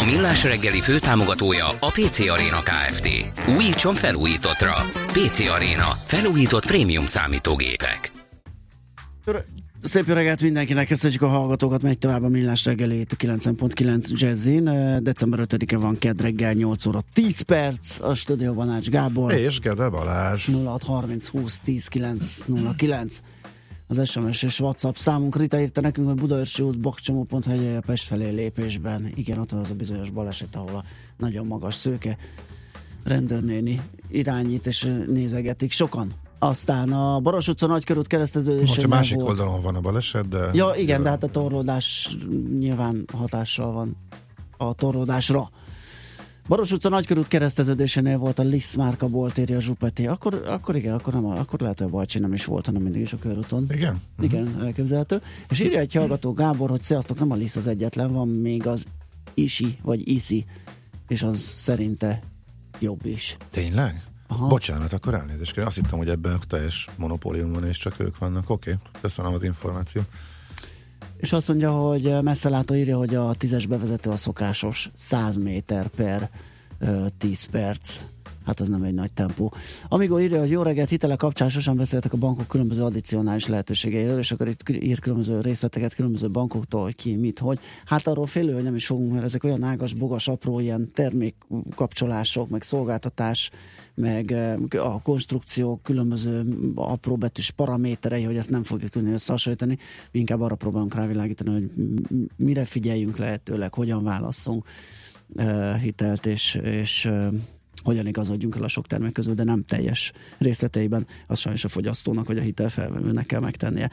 A Millás Reggeli főtámogatója a PC Arena Kft. Újítson felújítottra. PC Arena. Felújított prémium számítógépek. Szép jó reggelt mindenkinek, köszönjük a hallgatókat, megy tovább a Millás Reggeli itt a 9.9 Jazzin. December 5-e van, kedd reggel 8 óra 10 perc, a stúdióban Ács Gábor. És Gede Balázs. 0630 20 10 909. Az SMS és WhatsApp számunk. Rita írta nekünk, hogy Budaörsi út, Bakcsomópont hegyei a Pest felé lépésben. Igen, ott van az a bizonyos baleset, ahol a nagyon magas szőke rendőrnéni irányít és nézegetik sokan. Aztán a Baros utca Nagykörút kereszteződése. Most a másik volt. Oldalon van a baleset, de... Ja, igen, de hát a torlódás nyilván hatással van a torlódásra. Baros utca Nagykörút kereszteződésénél volt a Liszt márka bolt, írja Zsupeté. Akkor lehet, hogy a bajcsi nem is volt, hanem mindig is a körúton. Igen? Igen, elképzelhető. És írja egy hallgató, Gábor, hogy sziasztok, nem a Liszt az egyetlen, van még az Isi, vagy Iszi, és az szerinte jobb is. Tényleg? Aha. Bocsánat, akkor elnézést. Azt hittem, hogy ebben teljes monopólium van, és csak ők vannak. Oké, köszönöm az információt. És azt mondja, hogy messzelátó írja, hogy a 10-es bevezető a szokásos 100 méter per 10 perc. Hát az nem egy nagy tempó. Amíg írja, hogy jó reggelt, hitele kapcsán sosem beszéltek a bankok különböző addicionális lehetőségeiről, és akkor itt ír különböző részleteket különböző bankoktól, hogy ki, mit, hogy. Hát arról félő, hogy nem is fogunk, mert ezek olyan ágas, bogas, apró ilyen termékkapcsolások, meg szolgáltatás, meg a konstrukciók különböző apró betűs paraméterei, hogy ezt nem fogjuk tudni összehasonlítani. Inkább arra próbálunk rávilágítani, hogy mire figyeljünk lehetőleg, hogyan válasszunk hitelt, és hogyan igazodjunk el a sok termék közül, de nem teljes részleteiben, az sajnos a fogyasztónak vagy a hitelfelvevőnek kell megtennie.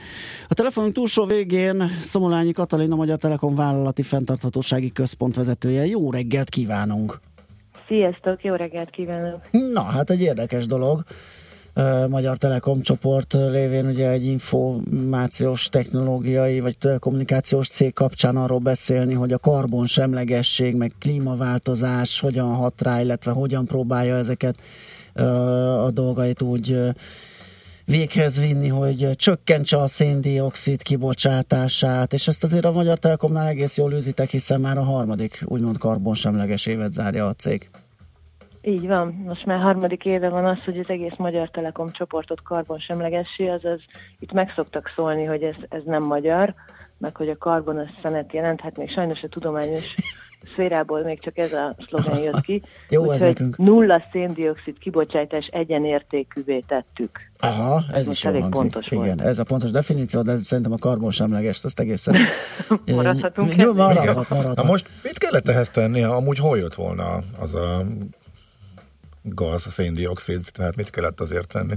A telefonunk túlsó végén Szomolányi Katalin, a Magyar Telekom vállalati fenntarthatósági központ vezetője. Jó reggelt kívánunk! Sziasztok, jó reggelt kívánok! Na, hát egy érdekes dolog. Magyar Telekom csoport lévén ugye egy információs technológiai vagy telekommunikációs cég kapcsán arról beszélni, hogy a karbonsemlegesség meg klímaváltozás hogyan hat rá, illetve hogyan próbálja ezeket a dolgait úgy véghez vinni, hogy csökkentse a széndioxid kibocsátását, és ezt azért a Magyar Telekomnál egész jól űzitek, hiszen már a harmadik úgymond karbonsemleges évet zárja a cég. Így van, most már harmadik éve van az, hogy az egész Magyar Telekom csoportot karbonsemlegessé, azaz itt meg szoktak szólni, hogy ez nem magyar, meg hogy a karbon az szenet jelent, hát még sajnos a tudományos szférából még csak ez a szlogen jött ki. Jó, ez nekünk. Nulla széndioxid kibocsátás egyenértékűvé tettük. Aha, ez is elég pontos volt. Igen, ez a pontos definíció, de szerintem a karbonsemleges, ezt egészen... Maradhatunk. Jó, maradhat. Na most mit kellett ehhez tenni, amúgy hol jött volna az a... gaz, a széndioxid, tehát mit kellett azért tenni?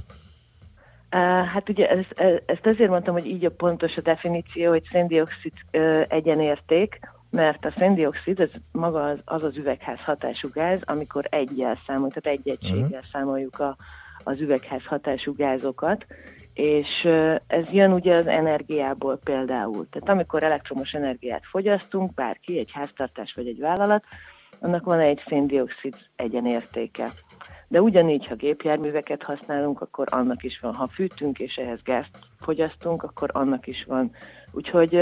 Hát ugye ezt azért mondtam, hogy így a pontos a definíció, hogy széndioxid egyenérték, mert a széndioxid az maga az üvegházhatású gáz, amikor egyel számoljuk, tehát egy egységgel számoljuk az üvegházhatású gázokat, és ez jön ugye az energiából például. Tehát amikor elektromos energiát fogyasztunk, bárki, egy háztartás vagy egy vállalat, annak van egy széndioxid egyenértéke. De ugyanígy, ha gépjárműveket használunk, akkor annak is van. Ha fűtünk és ehhez gázt fogyasztunk, akkor annak is van. Úgyhogy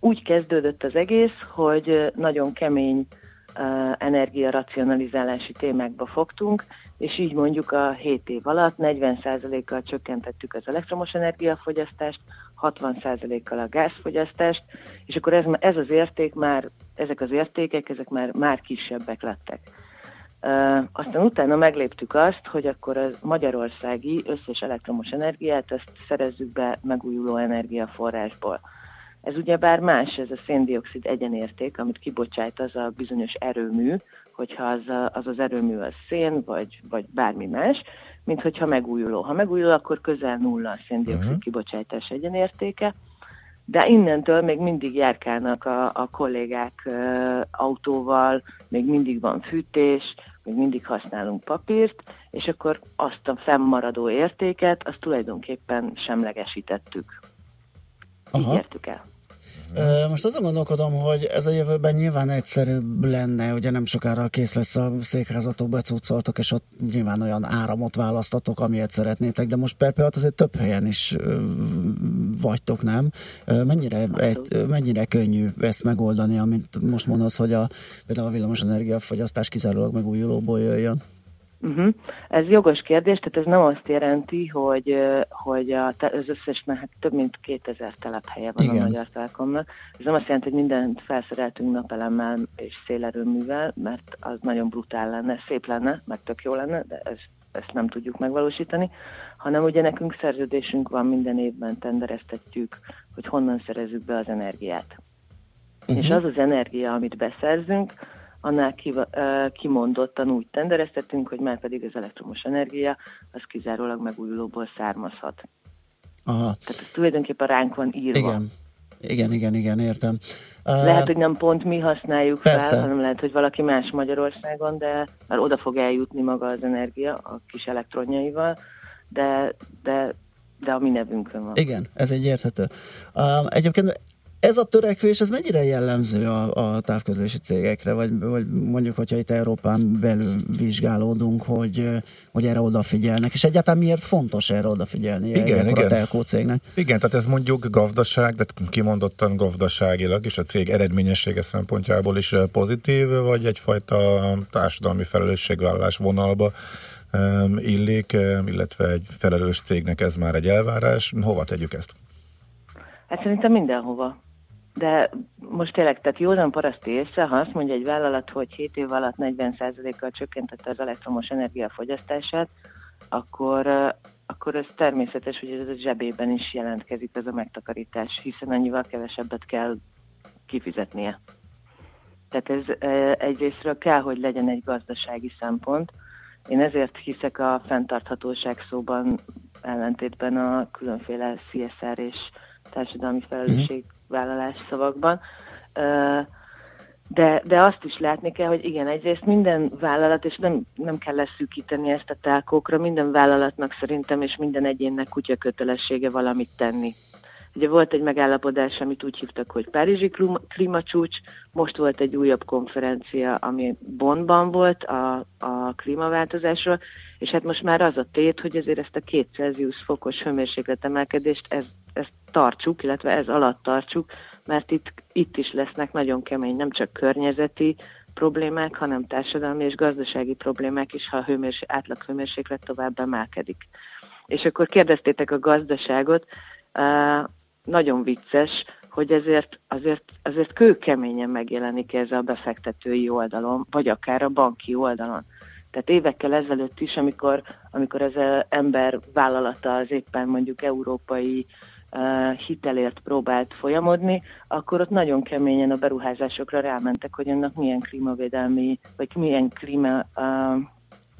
úgy kezdődött az egész, hogy nagyon kemény energiaracionalizálási témákba fogtunk, és így mondjuk a 7 év alatt 40%-kal csökkentettük az elektromos energiafogyasztást, 60%-kal a gázfogyasztást, és akkor ez az érték már, ezek az értékek, ezek már kisebbek lettek. Aztán utána megléptük azt, hogy akkor a magyarországi összes elektromos energiát azt szerezzük be megújuló energiaforrásból. Ez ugyebár más, ez a széndioxid egyenérték, amit kibocsát az a bizonyos erőmű, hogyha az erőmű az szén, vagy bármi más, mint hogyha megújuló. Ha megújuló, akkor közel nulla a széndioxid kibocsátás egyenértéke, de innentől még mindig járkálnak a kollégák autóval, még mindig van fűtés, még mindig használunk papírt, és akkor azt a fennmaradó értéket, azt tulajdonképpen semlegesítettük. Így értük el. Most azon gondolkodom, hogy ez a jövőben nyilván egyszerűbb lenne, ugye nem sokára kész lesz a székházató, becucoltok, és ott nyilván olyan áramot választatok, amilyet szeretnétek, de most per pillanat azért több helyen is vagytok, nem? Mennyire könnyű ezt megoldani, amit most mondasz, hogy például a villamos energiafogyasztás kizárólag megújulóból jöjjön? Uh-huh. Ez jogos kérdés, tehát ez nem azt jelenti, hogy az összes, mert hát több mint 2000 telephelye van. Igen. A Magyar Telekomnak. Ez nem azt jelenti, hogy mindent felszereltünk napelemmel és szélerőművel, mert az nagyon brutál lenne, szép lenne, meg tök jó lenne, de ezt nem tudjuk megvalósítani, hanem ugye nekünk szerződésünk van, minden évben tendereztetjük, hogy honnan szerezzük be az energiát. Uh-huh. És az az energia, amit beszerzünk, annál kimondottan úgy tendereztetünk, hogy már pedig az elektromos energia az kizárólag megújulóból származhat. Aha. Tehát tulajdonképpen ránk van írva. Igen, értem. Lehet, hogy nem pont mi használjuk fel, hanem lehet, hogy valaki más Magyarországon, de már oda fog eljutni maga az energia a kis elektronjaival, de a mi nevünkön van. Igen, ez egy érthető. Egyébként ez a törekvés, ez mennyire jellemző a távközlési cégekre, vagy mondjuk, hogyha itt Európán belül vizsgálódunk, hogy erre odafigyelnek, és egyáltalán miért fontos erre odafigyelni a telkó cégnek? Igen, tehát ez mondjuk gazdaság, de kimondottan gazdaságilag, és a cég eredményessége szempontjából is pozitív, vagy egyfajta társadalmi felelősségvállalás vonalba illik, illetve egy felelős cégnek ez már egy elvárás. Hova tegyük ezt? Hát szerintem mindenhova. De most tényleg, tehát józan paraszti észre, ha azt mondja egy vállalat, hogy 7 év alatt 40%-kal csökkentette az elektromos energiafogyasztását, akkor ez természetes, hogy ez a zsebében is jelentkezik ez a megtakarítás, hiszen annyival kevesebbet kell kifizetnie. Tehát ez egyrésztről kell, hogy legyen egy gazdasági szempont. Én ezért hiszek a fenntarthatóság szóban, ellentétben a különféle CSR és társadalmi felelősségvállalás szavakban, de azt is látni kell, hogy igen, egyrészt minden vállalat, és nem kell leszűkíteni ezt a telkókra, minden vállalatnak szerintem, és minden egyénnek kutya kötelessége valamit tenni. Ugye volt egy megállapodás, amit úgy hívtak, hogy Párizsi klímacsúcs, most volt egy újabb konferencia, ami Bonnban volt a klímaváltozásról, és hát most már az a tét, hogy azért ezt a 2 Celsius fokos hőmérsékletemelkedést, ezt tartsuk, illetve ez alatt tartsuk, mert itt is lesznek nagyon kemény, nem csak környezeti problémák, hanem társadalmi és gazdasági problémák is, ha a átlag hőmérséklet tovább emelkedik. És akkor kérdeztétek a gazdaságot, nagyon vicces, hogy ezért kőkeményen megjelenik ez a befektetői oldalon, vagy akár a banki oldalon. Tehát évekkel ezelőtt is, amikor ez az ember vállalata az éppen mondjuk európai hitelért próbált folyamodni, akkor ott nagyon keményen a beruházásokra rámentek, hogy annak milyen klímavédelmi, vagy milyen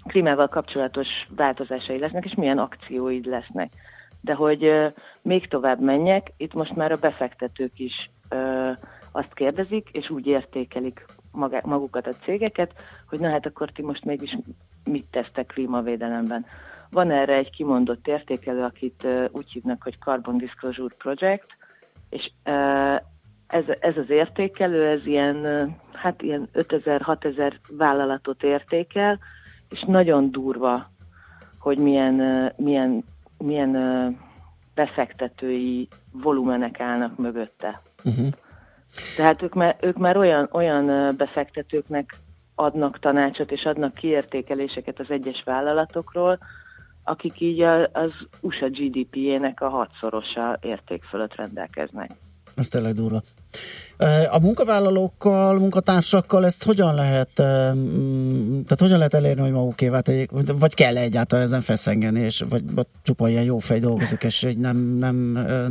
klímával kapcsolatos változásai lesznek, és milyen akcióid lesznek. De hogy még tovább menjek, itt most már a befektetők is azt kérdezik, és úgy értékelik magukat a cégeket, hogy na hát akkor ti most mégis mit tesztek klímavédelemben. Van erre egy kimondott értékelő, akit úgy hívnak, hogy Carbon Disclosure Project, és ez az értékelő, ez ilyen 5000-6000 vállalatot értékel, és nagyon durva, hogy milyen befektetői volumenek állnak mögötte. Uh-huh. Tehát ők már olyan befektetőknek adnak tanácsot és adnak kiértékeléseket az egyes vállalatokról, akik így az USA GDP-jének a 6-szorosa érték fölött rendelkeznek. Ez tényleg durva. A munkavállalókkal, munkatársakkal ezt hogyan lehet elérni, hogy magukévá tegyék, vagy kell egyáltalán ezen feszengeni, és vagy csupa ilyen jó fej dolgozik, és nem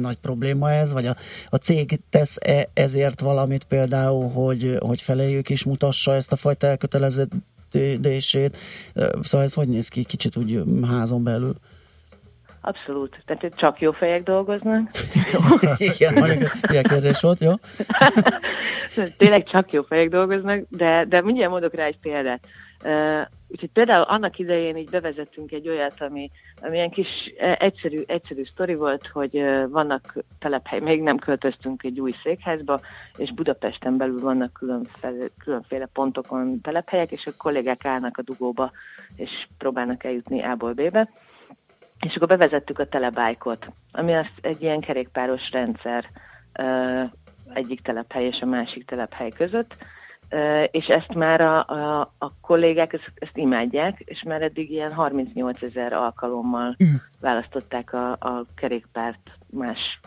nagy probléma ez, vagy a cég tesz ezért valamit például, hogy feléjük is mutassa ezt a fajta elköteleződését, szóval ez hogy néz ki kicsit úgy házon belül? Abszolút. Tehát csak jó fejek dolgoznak. Igen, ilyen kérdés volt, jó? Tényleg csak jó fejek dolgoznak, de mindjárt mondok rá egy példát. Úgyhogy például annak idején így bevezettünk egy olyat, ami ilyen kis egyszerű sztori volt, hogy vannak telephely, még nem költöztünk egy új székházba, és Budapesten belül vannak különféle pontokon telephelyek, és a kollégák állnak a dugóba, és próbálnak eljutni A-ból B-be. És akkor bevezettük a telebike-ot, ami az egy ilyen kerékpáros rendszer egyik telephely és a másik telephely között, és ezt már a kollégák ezt imádják, és már eddig ilyen 38 000 alkalommal választották a kerékpárt más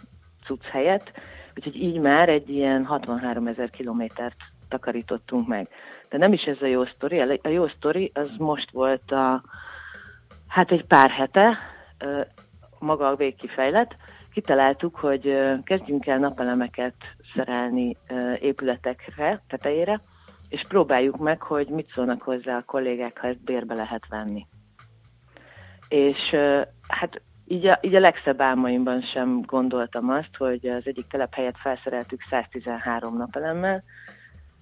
cucc helyett, úgyhogy így már egy ilyen 63 000 kilométert takarítottunk meg. De nem is ez a jó sztori, a jó sztori az most volt egy pár hete, maga a végkifejlet. Kitaláltuk, hogy kezdjünk el napelemeket szerelni épületekre, tetejére, és próbáljuk meg, hogy mit szólnak hozzá a kollégák, ha ezt bérbe lehet venni. És így a legszebb álmaimban sem gondoltam azt, hogy az egyik telephelyet felszereltük 113 napelemmel,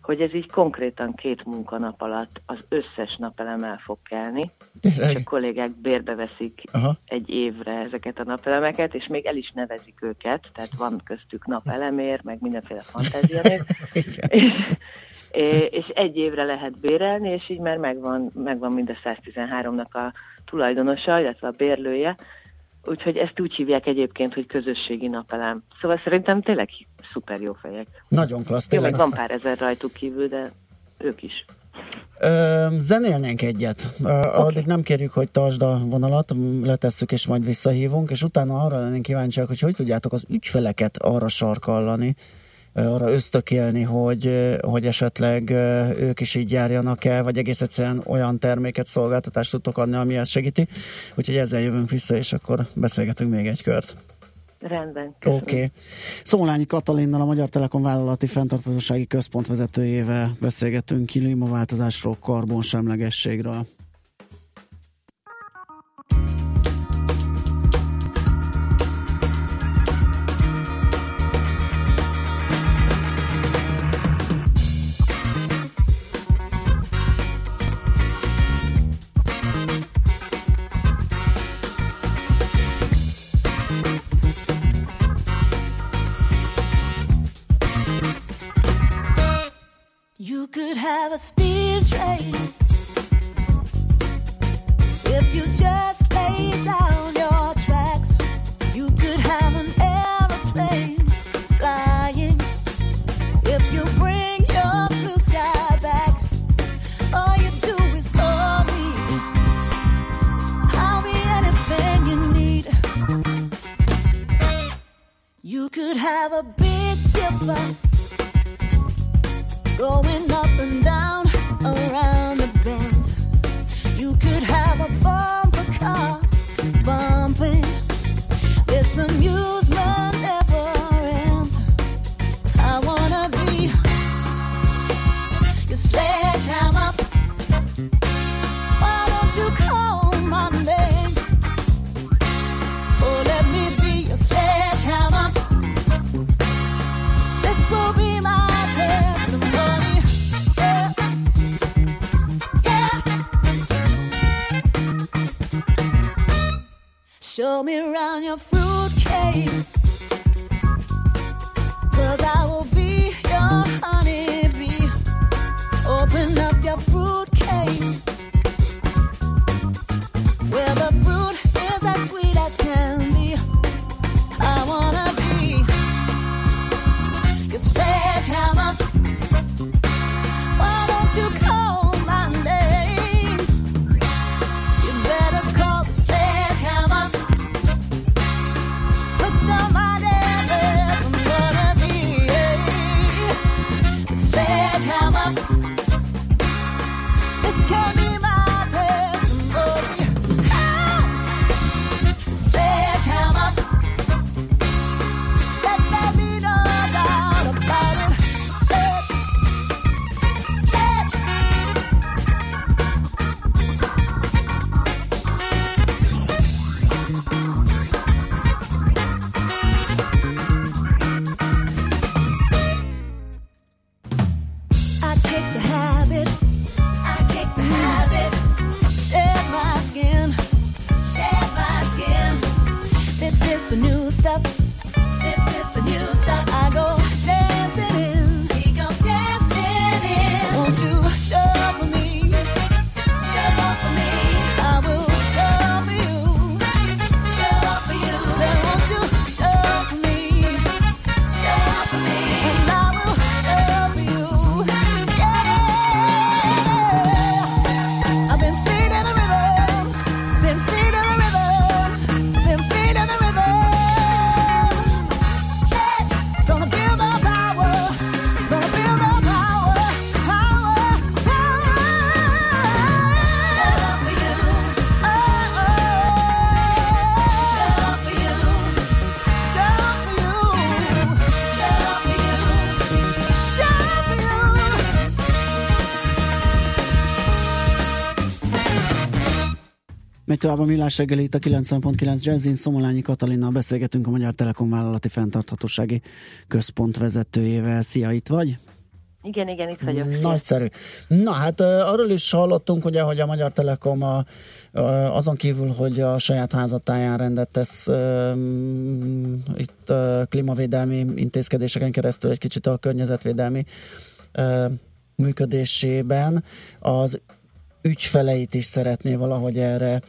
hogy ez így konkrétan 2 munkanap alatt az összes napelem el fog kelni, és a kollégák bérbe veszik egy évre ezeket a napelemeket, és még el is nevezik őket, tehát van köztük napelemér, meg mindenféle fantáziamér, és egy évre lehet bérelni, és így már megvan mind a 113-nak a tulajdonosa, illetve a bérlője, úgyhogy ezt úgy hívják egyébként, hogy közösségi napelem. Szóval szerintem tényleg szuper jó fejek. Nagyon klassz, tényleg. Jó, van pár ezer rajtuk kívül, de ők is. Zenélnénk egyet. Addig nem kérjük, hogy tartsd a vonalat, letesszük és majd visszahívunk, és utána arra lennénk kíváncsiak, hogy tudjátok az ügyfeleket arra sarkallani, arra ösztökélni, hogy esetleg ők is így járjanak el, vagy egész egyszerűen olyan terméket, szolgáltatást tudtok adni, ami ezt segíti. Úgyhogy ezzel jövünk vissza, és akkor beszélgetünk még egy kört. Rendben. Oké. Szomolányi Katalinnal, a Magyar Telekom vállalati fenntarthatósági központ vezetőjével beszélgetünk klímaváltozásról, karbonsemlegességről. Have a speed train if you just lay down your tracks. You could have an airplane flying if you bring your blue sky back. All you do is call me, I'll be anything you need. You could have a big dipper going up and down around the bends. You could have a bumper car bumping. This amusement never ends. I wanna be your sledgehammer. Why don't you call my name? Oh, let me be your sledgehammer. This will be my show me around your fruitcakes, 'cause I will be your honeybee. Open up your fruitcakes, where the fruit is as sweet as can be. I wanna be your sledgehammer. Why don't you call my name? You better call the sledgehammer. Put your mind in, I'm gonna be Megy tovább a Millás Reggeli, itt a 90.9 Jazzin, Szomolányi Katalinnal beszélgetünk, a Magyar Telekom vállalati fenntarthatósági központ vezetőjével. Szia, itt vagy? Igen, itt vagyok. Nagyszerű. Na hát arról is hallottunk, ugye, hogy a Magyar Telekom azon kívül, hogy a saját házatáján rendet tesz itt klímavédelmi intézkedéseken keresztül egy kicsit a környezetvédelmi működésében, az ügyfeleit is szeretné valahogy erre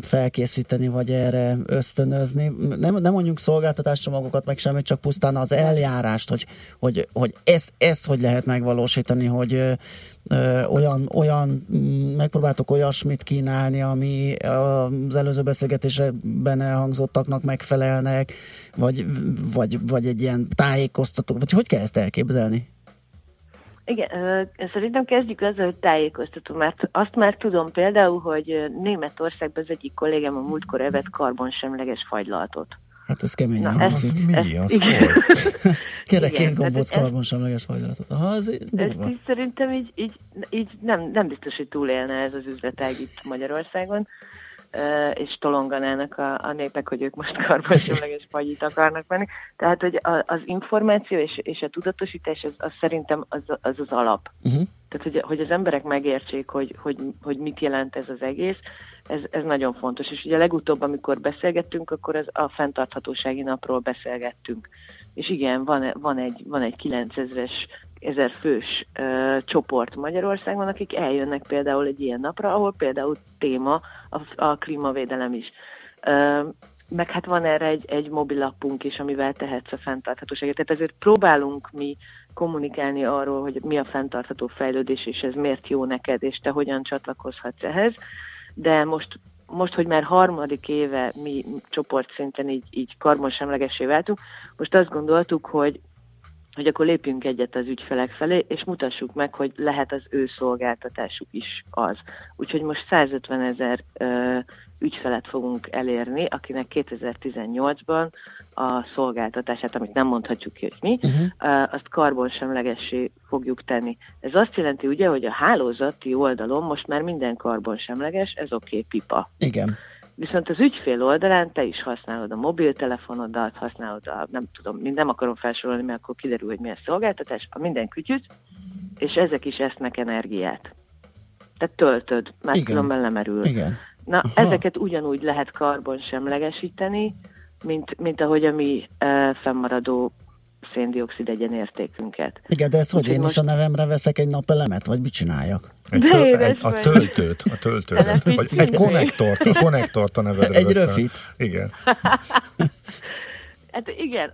felkészíteni, vagy erre ösztönözni. Nem mondjuk szolgáltatáscsomagokat, meg semmit, csak pusztán az eljárást, hogy ezt hogy lehet megvalósítani, hogy olyan megpróbáltok olyasmit kínálni, ami az előző beszélgetésben elhangzottaknak megfelelnek, vagy egy ilyen tájékoztató, vagy hogy kell ezt elképzelni? Igen, szerintem kezdjük azzal, hogy tájékoztatom. Mert azt már tudom például, hogy Németországban az egyik kollégám a múltkor evett karbonsemleges fagylaltot. Hát ez kemény. Na, ez kérlek, két gombóc karbonsemleges fagylaltot. Aha, ez így szerintem így nem biztos, hogy túlélne ez az üzletág itt Magyarországon, és tolonganának a népek, hogy ők most karbonsemleges fagyit akarnak menni. Tehát, hogy az információ és a tudatosítás az szerintem az alap. Uh-huh. Tehát, hogy az emberek megértsék, hogy mit jelent ez az egész, ez nagyon fontos. És ugye legutóbb, amikor beszélgettünk, akkor a fenntarthatósági napról beszélgettünk. És igen, van egy 9000 fős csoport Magyarországon, akik eljönnek például egy ilyen napra, ahol például téma a klímavédelem is. Meg hát van erre egy mobilappunk is, amivel tehetsz a fenntarthatóságot. Tehát ezért próbálunk mi kommunikálni arról, hogy mi a fenntartható fejlődés, és ez miért jó neked, és te hogyan csatlakozhatsz ehhez. De most, hogy már harmadik éve mi csoportszinten így karbonsemlegessé váltunk, most azt gondoltuk, hogy akkor lépjünk egyet az ügyfelek felé, és mutassuk meg, hogy lehet az ő szolgáltatásuk is az. Úgyhogy most 150,000 ügyfelet fogunk elérni, akinek 2018-ban a szolgáltatását, amit nem mondhatjuk ki, hogy mi, azt karbonsemlegessé fogjuk tenni. Ez azt jelenti ugye, hogy a hálózati oldalon most már minden karbonsemleges, ez oké, pipa. Igen. Viszont az ügyfél oldalán te is használod a mobiltelefonodat, használod nem tudom, nem akarom felsorolni, mert akkor kiderül, hogy milyen szolgáltatás, a minden kütyüt, és ezek is esznek energiát. Te töltöd, mert különben lemerül. Igen. Na, aha. Ezeket ugyanúgy lehet karbonsemlegesíteni, mint ahogy a mi fennmaradó szén-dioxid egyenértékünket. Igen, de ez úgy, hogy én most... is a nevemre veszek egy napelemet, vagy mit csináljak? A töltőt. Vagy egy konnektort a nevedre. Egy röfit. Igen. Hát igen,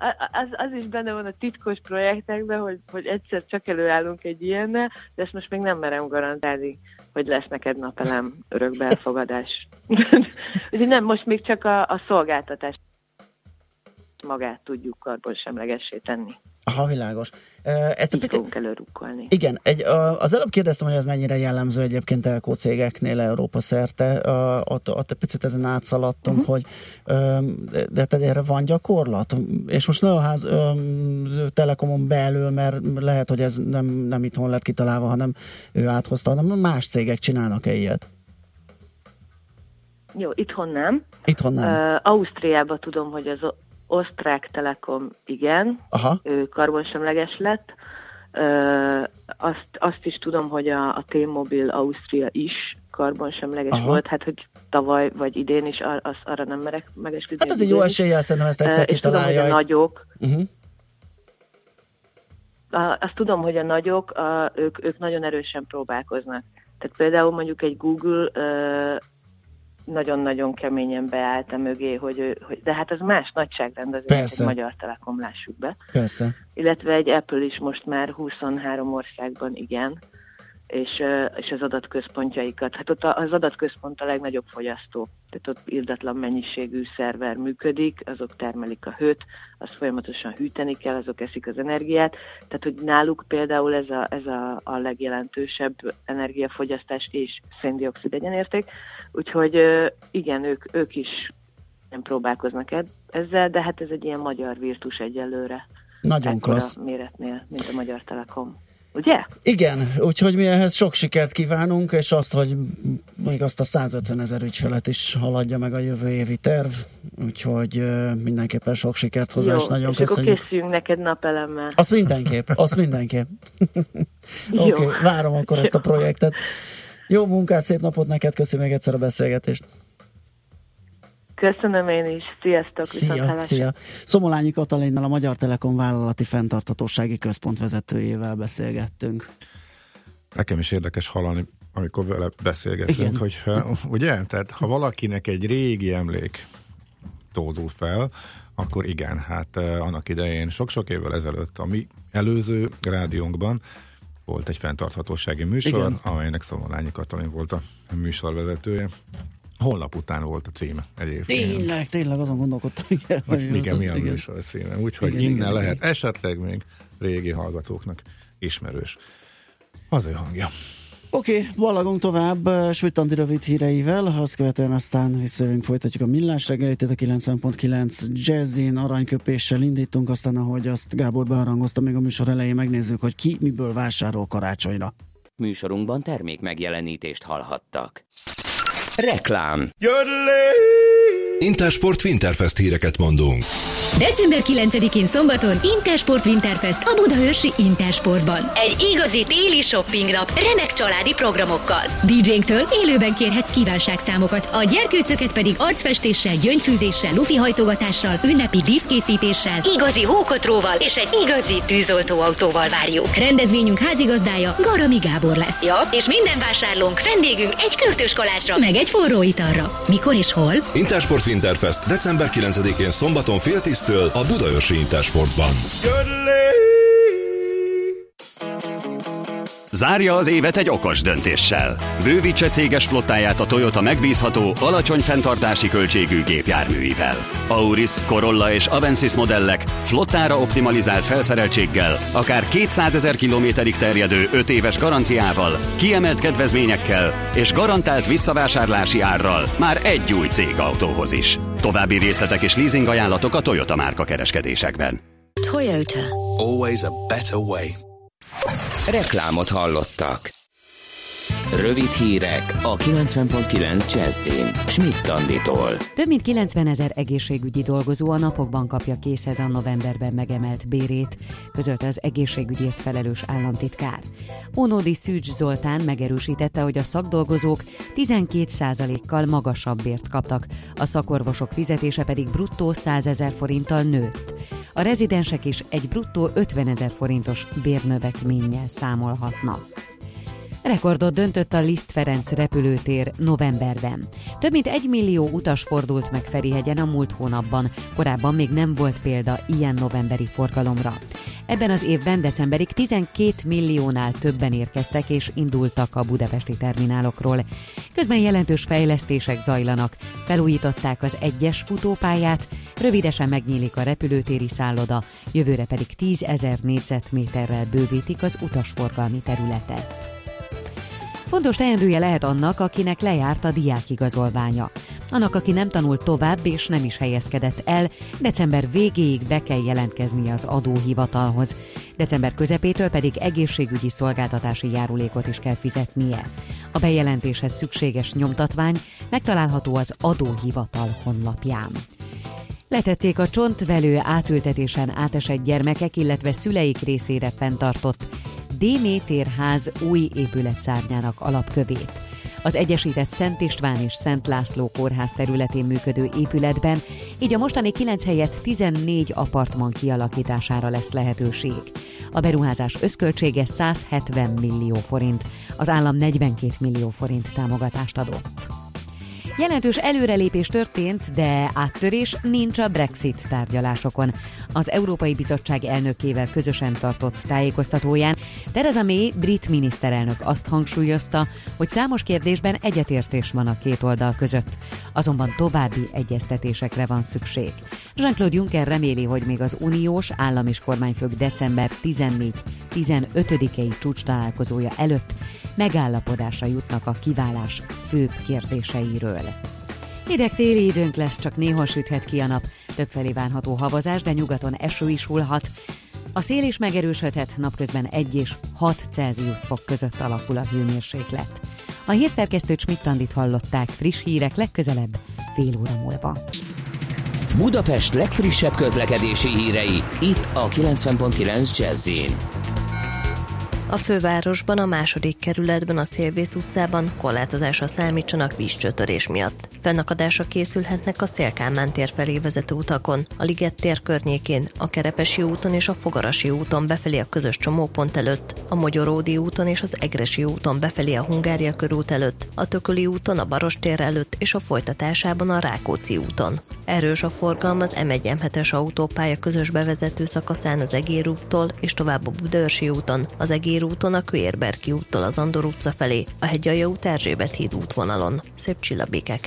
az is benne van a titkos projektekben, hogy egyszer csak előállunk egy ilyennel, de ezt most még nem merem garantálni, hogy lesz neked napelem örökbeelfogadás. Úgyhogy nem, most még csak a szolgáltatás magát tudjuk karbonsemlegessé tenni. Aha, világos. Ezt fogunk előrukkolni. Igen, az előbb kérdeztem, hogy ez mennyire jellemző egyébként telkó cégeknél Európa szerte. Ott picit ezen átszaladtunk, hogy de erre van gyakorlat? És most ne a Telekomon belül, mert lehet, hogy ez nem itthon lett kitalálva, hanem ő áthozta, hanem más cégek csinálnak-e ilyet? Jó, itthon nem. Ausztriában tudom, hogy az Osztrák Telekom, igen, aha. Ő karbonsemleges lett. Azt is tudom, hogy a T-Mobile Ausztria is karbonsemleges volt, hát hogy tavaly vagy idén is, arra nem merek megesküdni. Hát az egy jó eséllyel szerintem ezt egyszer kitalálja. És tudom, hogy a nagyok, azt tudom, hogy a nagyok, ők nagyon erősen próbálkoznak. Tehát például mondjuk egy Google... nagyon-nagyon keményen beállt a mögé, hogy de hát az más nagyságrend azért, persze. Egy Magyar Telekom, lássuk be. Persze. Illetve egy Apple is most már 23 országban, igen, és az adatközpontjaikat. Hát ott az adatközpont a legnagyobb fogyasztó. Tehát ott irdatlan mennyiségű szerver működik, azok termelik a hőt, azt folyamatosan hűteni kell, azok eszik az energiát. Tehát, hogy náluk például ez a legjelentősebb energiafogyasztás és szén-dioxid egyenérték. Úgyhogy igen, ők is nem próbálkoznak ezzel, de hát ez egy ilyen magyar virtus egyelőre. Nagyon klassz. Ekkora méretnél, mint a Magyar Telekom. ugye? Igen, úgyhogy mi ehhez sok sikert kívánunk, és azt, hogy még azt a 150 000 ügyfelet is haladja meg a jövő évi terv, úgyhogy mindenképpen sok sikert hozzá, és nagyon köszönjük. Jó, akkor készüljünk neked napelemmel. Azt mindenképp. Oké, várom akkor ezt a projektet. Jó munkát, szép napot neked, köszönöm még egyszer a beszélgetést. Köszönöm én is. Sziasztok! Szia! Szomolányi Katalinnal, a Magyar Telekom vállalati fenntarthatósági központ vezetőjével beszélgettünk. Nekem is érdekes hallani, amikor vele beszélgetünk, hogy ugye? Tehát ha valakinek egy régi emlék tódul fel, akkor igen, hát annak idején sok-sok évvel ezelőtt a mi előző rádiónkban volt egy fenntarthatósági műsor, amelynek Szomolányi Katalin volt a műsorvezetője. Holnap után volt a címe egyébként. Tényleg azon gondolkodtam. Igen, mi a műsor a címe. Úgyhogy innen lehet esetleg még régi hallgatóknak ismerős az ő hangja. Oké, ballagunk tovább Svittandi rövid híreivel, azt követően aztán visszajövünk, folytatjuk a Millás reggelit, a 90.9 Jazzin aranyköpéssel indítunk, aztán ahogy azt Gábor beharangozta még a műsor elején, megnézzük, hogy ki miből vásárol karácsonyra. Műsorunkban termék megjelenítést hallhattak. Reklám. Intersport Winterfest híreket mondunk. December 9-én szombaton Intersport Winterfest a budaörsi Intersportban. Egy igazi téli shopping nap, remek családi programokkal. DJ-nktől élőben kérhetsz kívánságszámokat, a gyerkőcöket pedig arcfestéssel, gyöngyfűzéssel, lufi hajtogatással, ünnepi díszkészítéssel, igazi hókotróval és egy igazi tűzoltóautóval várjuk. Rendezvényünk házigazdája Garami Gábor lesz. Ja, és minden vásárlónk vendégünk egy kürtős kalácsra, meg egy forró italra. Mikor és hol? Intersport Winterfest december 9-én szombaton fél 10-től a budaörsi Intersportban. Zárja az évet egy okos döntéssel. Bővítse céges flottáját a Toyota megbízható, alacsony fenntartási költségű gépjárműivel. Auris, Corolla és Avensis modellek flottára optimalizált felszereltséggel, akár 200 000 kilométerig terjedő 5 éves garanciával, kiemelt kedvezményekkel és garantált visszavásárlási árral már egy új cégautóhoz is. További részletek és leasing ajánlatok a Toyota márka kereskedésekben. Toyota. Always a better way. Reklámot hallottak. Rövid hírek a 90.9 Jazzin, Schmidt Anditól. Több mint 90 000 egészségügyi dolgozó a napokban kapja készhez a novemberben megemelt bérét, közölte az egészségügyért felelős államtitkár. Ónodi Szűcs Zoltán megerősítette, hogy a szakdolgozók 12%-kal magasabb bért kaptak, a szakorvosok fizetése pedig bruttó 100 000 forinttal nőtt. A rezidensek is egy bruttó 50 000 forintos bérnövekménnyel számolhatnak. Rekordot döntött a Liszt Ferenc repülőtér novemberben. Több mint 1 millió utas fordult meg Ferihegyen a múlt hónapban, korábban még nem volt példa ilyen novemberi forgalomra. Ebben az évben decemberig 12 milliónál többen érkeztek és indultak a budapesti terminálokról. Közben jelentős fejlesztések zajlanak, felújították az 1-es futópályát, rövidesen megnyílik a repülőtéri szálloda, jövőre pedig 10 000 négyzetméterrel bővítik az utasforgalmi területet. Fontos teendője lehet annak, akinek lejárt a diákigazolványa. Annak, aki nem tanult tovább és nem is helyezkedett el, december végéig be kell jelentkeznie az adóhivatalhoz. December közepétől pedig egészségügyi szolgáltatási járulékot is kell fizetnie. A bejelentéshez szükséges nyomtatvány megtalálható az adóhivatal honlapján. Letették a csontvelő átültetésen átesett gyermekek, illetve szüleik részére fenntartott Démétérház új épületszárnyának alapkövét. Az egyesített Szent István és Szent László kórház területén működő épületben így a mostani 9 helyett 14 apartman kialakítására lesz lehetőség. A beruházás összköltsége 170 millió forint, az állam 42 millió forint támogatást adott. Jelentős előrelépés történt, de áttörés nincs a Brexit tárgyalásokon. Az Európai Bizottság elnökével közösen tartott tájékoztatóján Theresa May brit miniszterelnök azt hangsúlyozta, hogy számos kérdésben egyetértés van a két oldal között. Azonban további egyeztetésekre van szükség. Jean-Claude Juncker reméli, hogy még az uniós állam és kormányfők december 14-15-i csúcs találkozója előtt megállapodásra jutnak a kiválás főbb kérdéseiről. Hideg téli időnk lesz, csak néha süthet ki a nap. Többfelé várható havazás, de nyugaton eső is hullhat. A szél is megerősödhet, napközben 1 és 6 Celsius fok között alakul a hőmérséklet. A hírszerkesztő Schmidt-Andit hallották, friss hírek legközelebb fél óra múlva. Budapest legfrissebb közlekedési hírei, itt a 90.9 Jazz-en. A fővárosban, a 2. kerületben, a Szélvész utcában korlátozásra számítsanak vízcsőtörés miatt. Fennakadásra készülhetnek a Szél-Kálmán tér felé vezető utakon, a Liget tér környékén, a Kerepesi úton és a Fogarasi úton befelé a közös csomópont előtt, a Mogyoródi úton és az Egresi úton befelé a Hungária körút előtt, a Tököli úton, a Baross tér előtt és a folytatásában a Rákóczi úton. Erős a forgalom az M1-M7-es autópálya közös bevezető szakaszán az Egér úttól és tovább a Budaörsi úton, az Egér úton, a Kőérberki úttól az Andor utca felé, a Hegyalja út Erzsébet híd útvonalon. Szép Csilla, BKK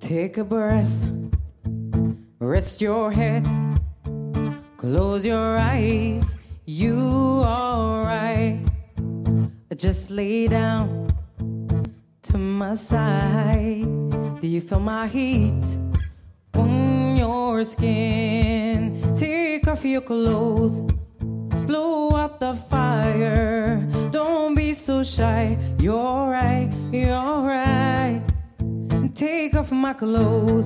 Take a breath, rest your head, close your eyes, you all right. Just lay down to my side. Do you feel my heat on your skin? Take off your clothes, blow out the fire. Don't be so shy, you're right, you're right. Take off my clothes,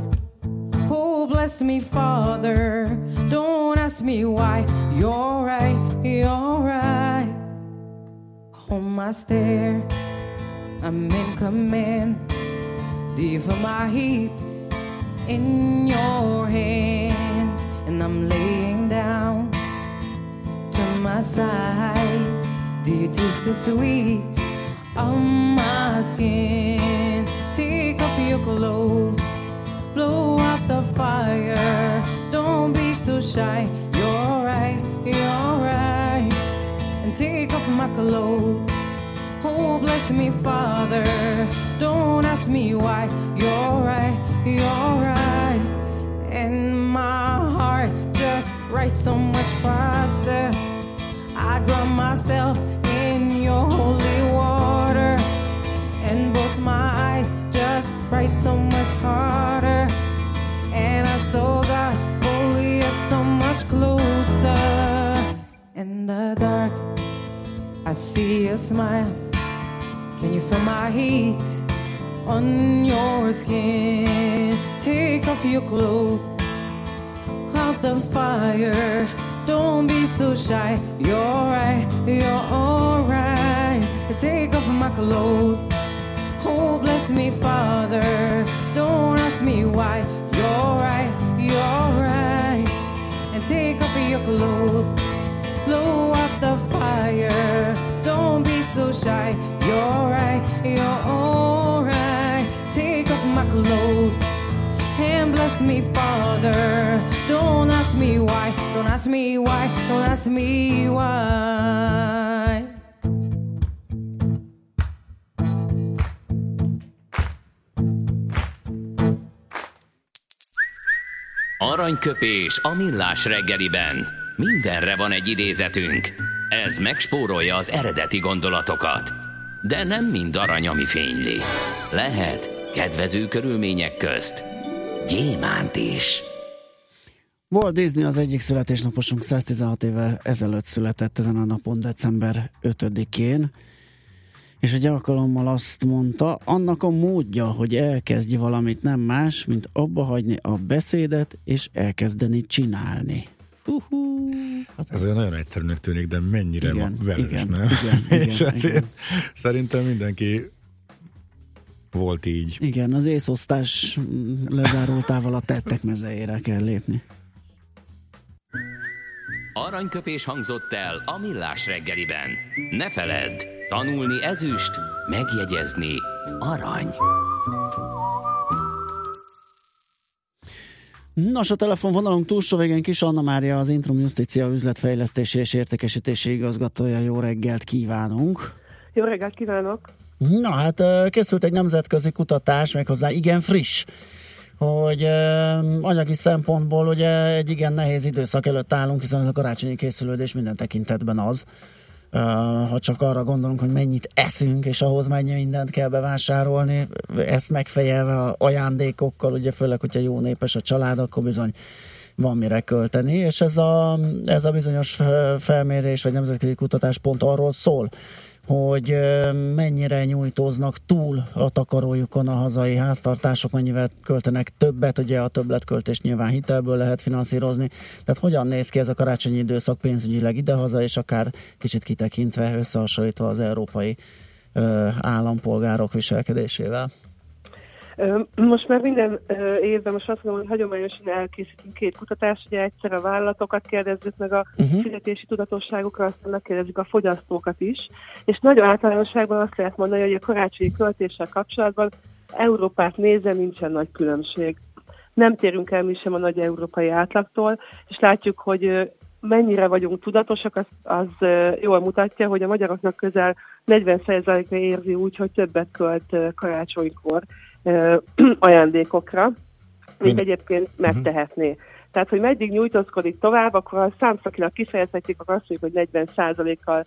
oh bless me Father, don't ask me why, you're right, on my stair, I'm in command, do you feel my hips in your hands, and I'm laying down to my side, do you taste the sweet of my skin? Take off your clothes, blow out the fire. Don't be so shy, you're right. And take off my clothes, oh bless me Father. Don't ask me why, you're right. And my heart just writes so much faster. I drown myself in your holy water, and both my eyes just write so much harder, and I saw God, oh yeah, so much closer. In the dark, I see your smile. Can you feel my heat on your skin? Take off your clothes, out the fire. Don't be so shy, you're alright. Take off my clothes, oh bless me Father, don't ask me why, you're right, and take off your clothes, blow out the fire, don't be so shy, you're alright, take off my clothes, and bless me Father, don't ask me why, don't ask me why, don't ask me why. Aranyköpés a Millás reggeliben. Mindenre van egy idézetünk. Ez megspórolja az eredeti gondolatokat. De nem mind arany, ami fényli. Lehet kedvező körülmények közt gyémánt is. Walt Disney az egyik születésnaposunk, 116 éve ezelőtt született ezen a napon, december 5-én. És egy alkalommal azt mondta, annak a módja, hogy elkezdj valamit, nem más, mint abba hagyni a beszédet, és elkezdeni csinálni. Uhú. Hát ez olyan nagyon egyszerűnek tűnik, de mennyire igen, velős, nem? Igen, és azért szerintem mindenki volt így. Igen, az észosztás lezárultával a tettek mezeére kell lépni. Aranyköpés hangzott el a Millás reggeliben. Ne feledd! Tanulni ezüst, megjegyezni arany. Nos, a telefonvonalunk túlsó végén Kis Anna Mária, az Intrum Justitia üzletfejlesztési és értékesítési igazgatója. Jó reggelt kívánunk! Jó reggelt kívánok! Na hát készült egy nemzetközi kutatás, méghozzá igen friss, hogy anyagi szempontból ugye egy igen nehéz időszak előtt állunk, hiszen ez a karácsonyi készülődés minden tekintetben az, ha csak arra gondolunk, hogy mennyit eszünk, és ahhoz mennyi mindent kell bevásárolni, ezt megfejelve ajándékokkal, ugye főleg, hogyha jó népes a család, akkor bizony van mire költeni, és ez a bizonyos felmérés, vagy nemzetközi kutatás pont arról szól, hogy mennyire nyújtóznak túl a takarójukon a hazai háztartások, mennyivel költenek többet, ugye a többletköltést nyilván hitelből lehet finanszírozni, tehát hogyan néz ki ez a karácsonyi időszak pénzügyileg idehaza, és akár kicsit kitekintve, összehasonlítva az európai állampolgárok viselkedésével? Most már minden évben most azt mondom, hogy hagyományosan elkészítünk két kutatást, ugye egyszer a vállalatokat kérdezzük meg a fizetési tudatosságukra, aztán megkérdezzük a fogyasztókat is, és nagyon általánosságban azt lehet mondani, hogy a karácsonyi költéssel kapcsolatban Európát nézve nincsen nagy különbség. Nem térünk el mi sem a nagy európai átlagtól, és látjuk, hogy mennyire vagyunk tudatosak, az jól mutatja, hogy a magyaroknak közel 40%-a érzi úgy, hogy többet költ karácsonykor ajándékokra, mint egyébként megtehetné. Tehát, hogy meddig nyújtózkodik tovább, akkor a számszakilag kifejezhetjük, akkor azt mondjuk, hogy 40%-kal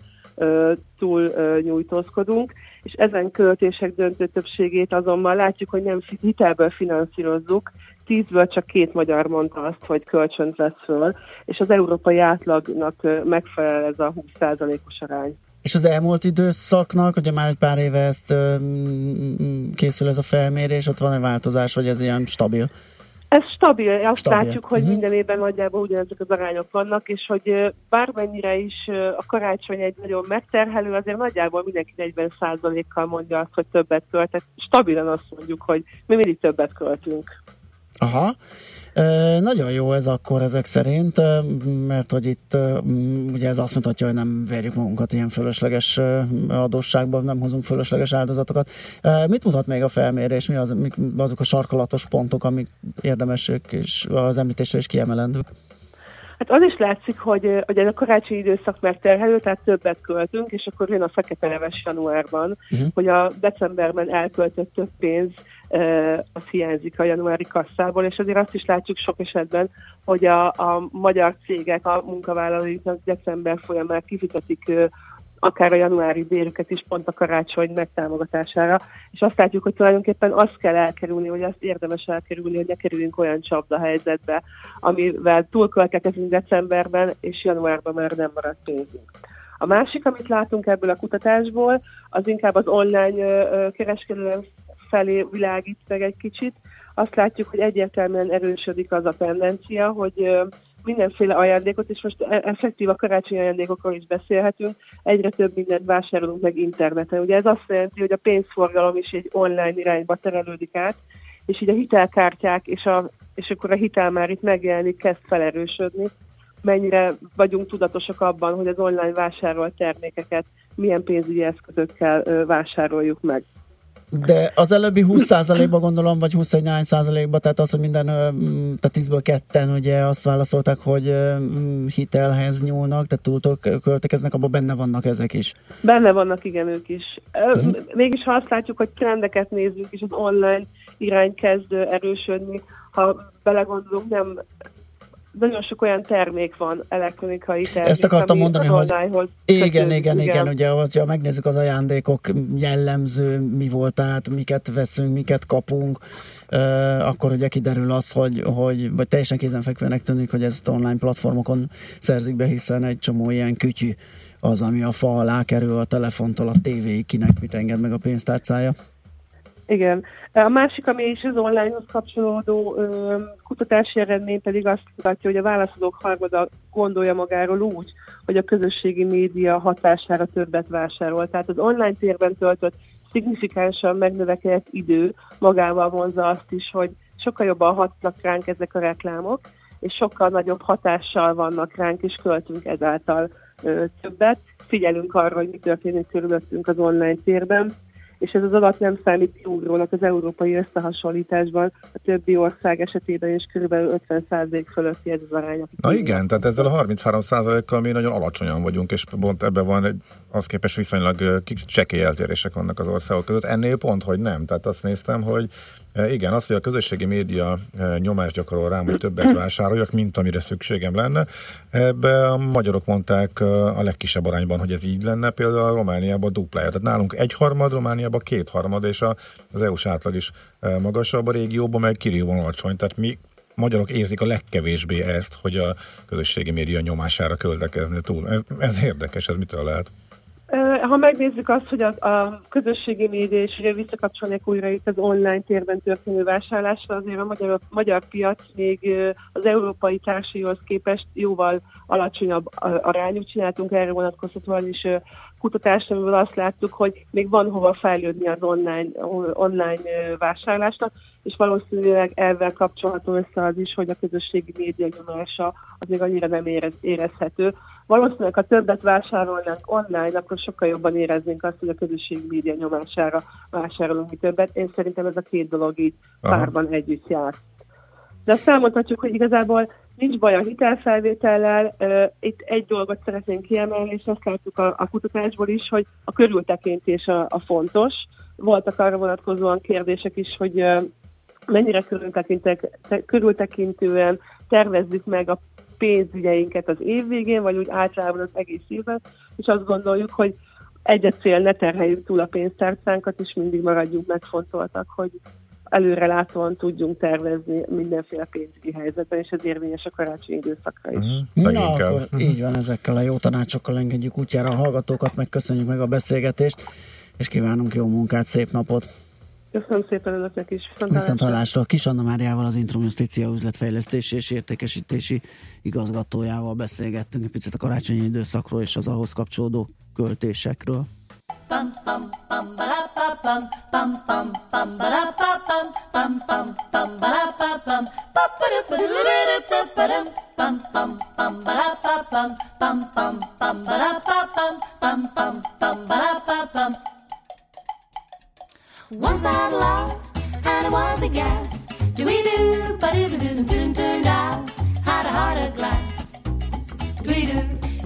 túl nyújtózkodunk, és ezen költések döntő többségét azonban látjuk, hogy nem hitelből finanszírozzuk, 10-ből csak 2 magyar mondta azt, hogy kölcsönt vesz föl, és az európai átlagnak megfelel ez a 20%-os arány. És az elmúlt időszaknak, ugye már egy pár éve ezt készül ez a felmérés, ott van-e változás, vagy ez ilyen stabil? Ez stabil. Látjuk, hogy minden évben nagyjából ugyanezek az arányok vannak, és hogy bármennyire is a karácsony egy nagyon megterhelő, azért nagyjából mindenki 40%-kal mondja azt, hogy többet költ. Tehát stabilan azt mondjuk, hogy mi mindig többet költünk. Aha, nagyon jó ez akkor ezek szerint, mert hogy itt ugye ez azt mutatja, hogy nem verjük magunkat ilyen fölösleges adósságban, nem hozunk fölösleges áldozatokat. Mit mutat még a felmérés, mi azok a sarkalatos pontok, amik érdemesek és az említésre is kiemelendők? Hát az is látszik, hogy ez a karácsonyi időszak megterhelő, tehát többet költünk, és akkor jön a fekete leves januárban, hogy a decemberben elköltött több pénz, az hiányzik a januári kasszából, és azért azt is látjuk sok esetben, hogy a magyar cégek a munkavállalóiknak december folyamán kifizetik akár a januári bérüket is pont a karácsony megtámogatására, és azt látjuk, hogy tulajdonképpen azt kell elkerülni, vagy azt érdemes elkerülni, hogy ne kerüljünk olyan csapdahelyzetbe, amivel túlköltekezünk decemberben, és januárban már nem maradt pénzünk. A másik, amit látunk ebből a kutatásból, az inkább az online kereskedelem felé világít meg egy kicsit. Azt látjuk, hogy egyértelműen erősödik az a tendencia, hogy mindenféle ajándékot, és most effektív a karácsonyi ajándékokról is beszélhetünk, egyre több mindent vásárolunk meg interneten. Ugye ez azt jelenti, hogy a pénzforgalom is egy online irányba terelődik át, és így a hitelkártyák, és akkor a hitel már itt megjelenik, kezd felerősödni. Mennyire vagyunk tudatosak abban, hogy az online vásárolt termékeket milyen pénzügyi eszközökkel vásároljuk meg. De az előbbi 20%-ba gondolom, vagy 21%-ba, tehát az, hogy minden, tehát 10-ből 2-en ugye azt válaszolták, hogy hitelhez nyúlnak, tehát túl költekeznek, abban benne vannak ezek is. Benne vannak, igen, ők is. Mégis ha azt látjuk, hogy trendeket nézzük, és az online irány kezd erősödni, ha belegondolunk, nem... Nagyon sok olyan termék van, elektronikai termék. Ezt akartam mondani, hogy igen, ugye, ha megnézzük az ajándékok jellemző, mi volt át, miket veszünk, miket kapunk, akkor ugye kiderül az, hogy vagy teljesen kézenfekvőnek tűnik, hogy ezt online platformokon szerzik be, hiszen egy csomó ilyen kütyű az, ami a fa alá kerül, a telefontól a tévéig, kinek mit enged meg a pénztárcája. Igen. A másik, ami is az online-hoz kapcsolódó kutatási eredmény pedig azt mutatja, hogy a válaszadók harmada gondolja magáról úgy, hogy a közösségi média hatására többet vásárol. Tehát az online térben töltött szignifikánsan megnövekedett idő magával vonzza azt is, hogy sokkal jobban hatnak ránk ezek a reklámok, és sokkal nagyobb hatással vannak ránk, és költünk ezáltal többet. Figyelünk arra, hogy mi történik körülöttünk az online térben. és ez az adat nem számít eurónak az európai összehasonlításban, a többi ország esetében is körülbelül 50% fölötti ez az arány. Na igen, tehát ezzel a 33%-kal mi nagyon alacsonyan vagyunk, és pont ebben van, az képest viszonylag csekély eltérések vannak az országok között. Ennél pont, hogy nem. Tehát azt néztem, hogy igen, az, hogy a közösségi média nyomást gyakorol rám, hogy többet vásároljak, mint amire szükségem lenne. Ebbe a magyarok mondták a legkisebb arányban, hogy ez így lenne, például Romániában duplája. Tehát nálunk 1/3, Romániában 2/3, és az EU-s átlag is magasabb, a régióban meg kirívóan alacsony. Tehát mi magyarok érzik a legkevésbé ezt, hogy a közösségi média nyomására költekezni túl. Ez érdekes, ez mitől lehet? Ha megnézzük azt, hogy a közösségi média, és ugye visszakapcsolnék újra itt az online térben történő vásárlásra, azért a magyar piac még az európai társaihoz képest jóval alacsonyabb arányú. Csináltunk erre vonatkoztatóan is kutatást, amiből azt láttuk, hogy még van hova fejlődni az online vásárlásnak, és valószínűleg ezzel kapcsolható össze az is, hogy a közösségi média nyomása az még annyira nem érezhető. Valószínűleg, ha többet vásárolnánk online, akkor sokkal jobban éreznénk azt, hogy a közösségi média nyomására vásárolunk mi többet. Én szerintem ez a két dolog így párban együtt jár. De azt elmondhatjuk, hogy igazából nincs baj a hitelfelvétellel. Itt egy dolgot szeretnénk kiemelni, és azt láttuk a kutatásból is, hogy a körültekintés a fontos. Voltak arra vonatkozóan kérdések is, hogy mennyire körültekintően tervezzük meg a pénzügyeinket az év végén, vagy úgy általában az egész évben, és azt gondoljuk, hogy egy cél, ne terheljük túl a pénztárcánkat, és mindig maradjunk megfontoltak, hogy előrelátóan tudjunk tervezni mindenféle pénzügyi helyzetben, és ez érvényes a karácsonyi időszakra is. Na, akkor így van, ezekkel a jó tanácsokkal engedjük útjára a hallgatókat, megköszönjük meg a beszélgetést, és kívánunk jó munkát, szép napot! Köszönöm szépen önöknek is. Viszonthallásra. Kis Anna Máriával, az Intrum Justitia üzletfejlesztési és értékesítési igazgatójával beszélgettünk egy picit a karácsonyi időszakról és az ahhoz kapcsolódó költésekről. Once I had love, and it was a guess. Do-we-do, ba-do-do-do, soon turned out. Had a heart of glass. Do-we-do,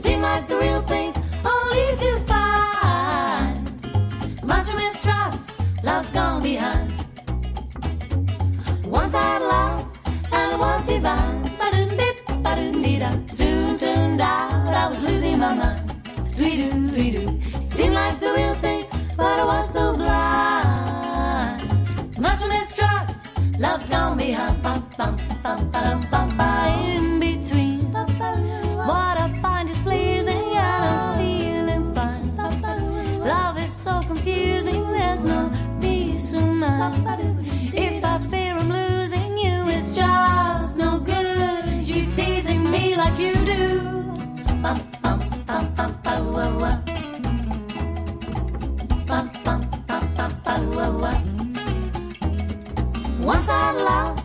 seemed like the real thing, only to find much mistrust, love's gone behind. Once I had love, and it was divine. Ba-do-do-do, ba-do-do-do, soon turned out. I was losing my mind. Do-we-do, do-we-do, seemed like the real thing, but I was so blind. Much mistrust, love's gone behind. In between, what I find is pleasing, and I'm feeling fine. Love is so confusing, there's no peace of mind. If I fear I'm losing you, it's just no good. You teasing me like you do. Once I had love,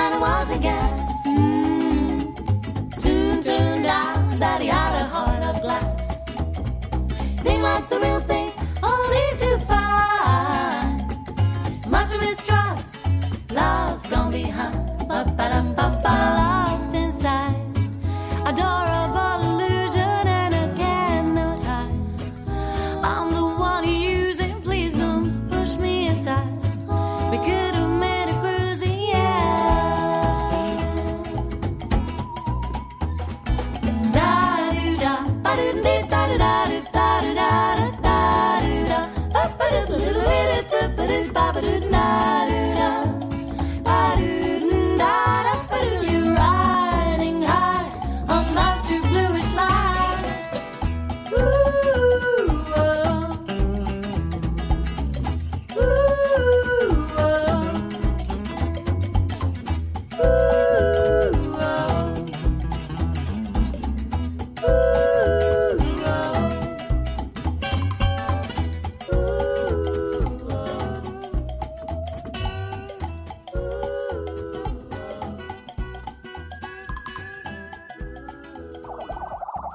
and it was a guess. Soon turned out that he had a heart of glass. Seemed like the real thing, only to find much mistrust, love's gone behind. Lost inside, adorable illusion, and I cannot hide. I'm the one who uses it, please don't push me aside. We could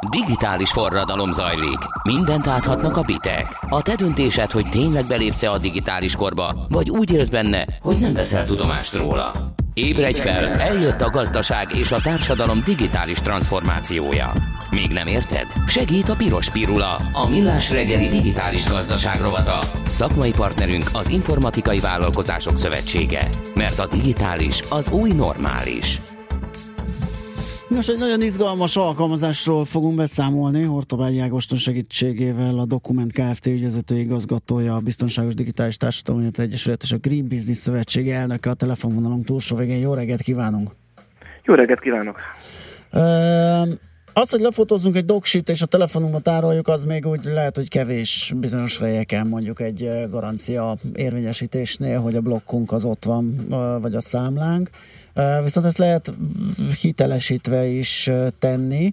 Digitális forradalom zajlik. Mindent áthatnak a bitek. A te döntésed, hogy tényleg belépsz-e a digitális korba, vagy úgy élsz benne, hogy nem veszel tudomást róla. Ébredj fel, eljött a gazdaság és a társadalom digitális transformációja. Még nem érted? Segít a piros pirula, a Millás Reggeli digitális gazdaság rovata. Szakmai partnerünk az Informatikai Vállalkozások Szövetsége. Mert a digitális az új normális. Most egy nagyon izgalmas alkalmazásról fogunk beszámolni. Hortobágyi Ágoston segítségével a Dokument Kft. Ügyvezető igazgatója, a Biztonságos Digitális Társadalomért Egyesület és a Green Business Szövetsége elnöke a telefonvonalunk túlsó végén. Jó reggelt kívánunk! Jó reggelt kívánok! Az, hogy lefotózzunk egy doksit és a telefonunkba tároljuk, az még úgy lehet, hogy kevés bizonyos helyeken, mondjuk egy garancia érvényesítésnél, hogy a blokkunk az ott van, vagy a számlánk. Viszont ezt lehet hitelesítve is tenni.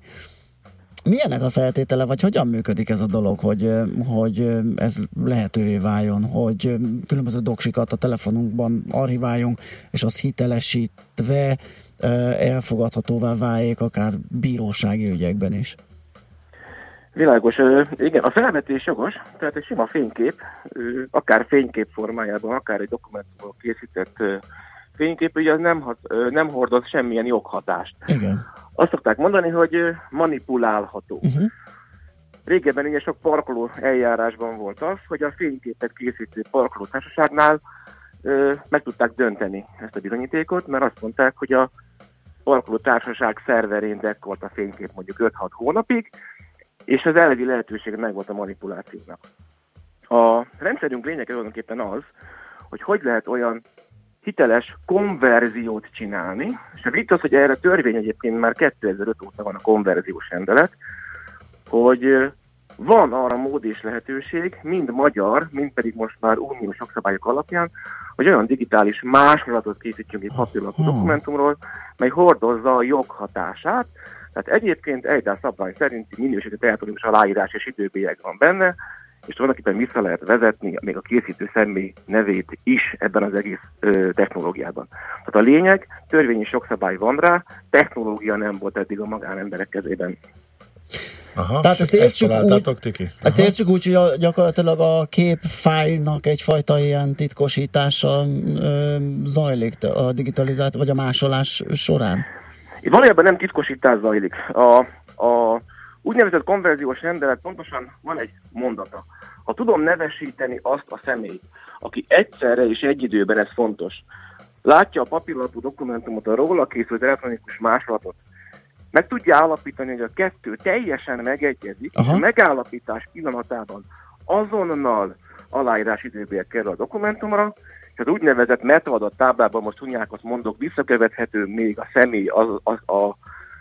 Milyenek a feltétele, vagy hogyan működik ez a dolog, hogy ez lehetővé váljon, hogy különböző doksikat a telefonunkban archiváljunk, és azt hitelesítve elfogadhatóvá váljék akár bírósági ügyekben is? Világos. Igen, a felvetés jogos, tehát egy sima fénykép, akár fénykép formájában, akár egy dokumentumból készített fénykép, ugye az nem hordoz semmilyen joghatást. Igen. Azt szokták mondani, hogy manipulálható. Uh-huh. Régebben ugye sok parkoló eljárásban volt az, hogy a fényképet készítő parkolótársaságnál meg tudták dönteni ezt a bizonyítékot, mert azt mondták, hogy a parkolótársaság szerverén dekkolt a fénykép mondjuk 5-6 hónapig, és az elvi lehetőség megvolt a manipulációnak. A rendszerünk lényege tulajdonképpen az, hogy lehet olyan hiteles konverziót csinálni, és a vicc az, hogy erre törvény egyébként már 2005 óta van a konverziós rendelet, hogy van arra mód és lehetőség, mind magyar, mind pedig most már uniós jogszabályok alapján, hogy olyan digitális másolatot készítsünk egy papírlapú dokumentumról, mely hordozza a joghatását. Tehát egyébként eIDAS szabvány szerinti minősített elektronikus aláírás és időbélyeg van benne, és tulajdonképpen vissza lehet vezetni még a készítő személy nevét is ebben az egész technológiában. Tehát a lényeg, törvényi jogszabály van rá, technológia nem volt eddig a magánemberek kezében. Aha, tehát ezt értsük úgy, hogy gyakorlatilag a képfájlnak egyfajta ilyen titkosítása zajlik a digitalizáció, vagy a másolás során? Valójában nem titkosítás zajlik. A úgynevezett konverziós rendelet pontosan van egy mondata. Ha tudom nevesíteni azt a személyt, aki egyszerre és egy időben, ez fontos, látja a papírlapú dokumentumot, a róla készült elektronikus másolatot, meg tudja állapítani, hogy a kettő teljesen megegyezik, és a megállapítás pillanatában azonnal aláírás időbélyeg kerül a dokumentumra, és az úgynevezett metaadat táblában, most hunyákat mondok, visszakövethető még a személy, a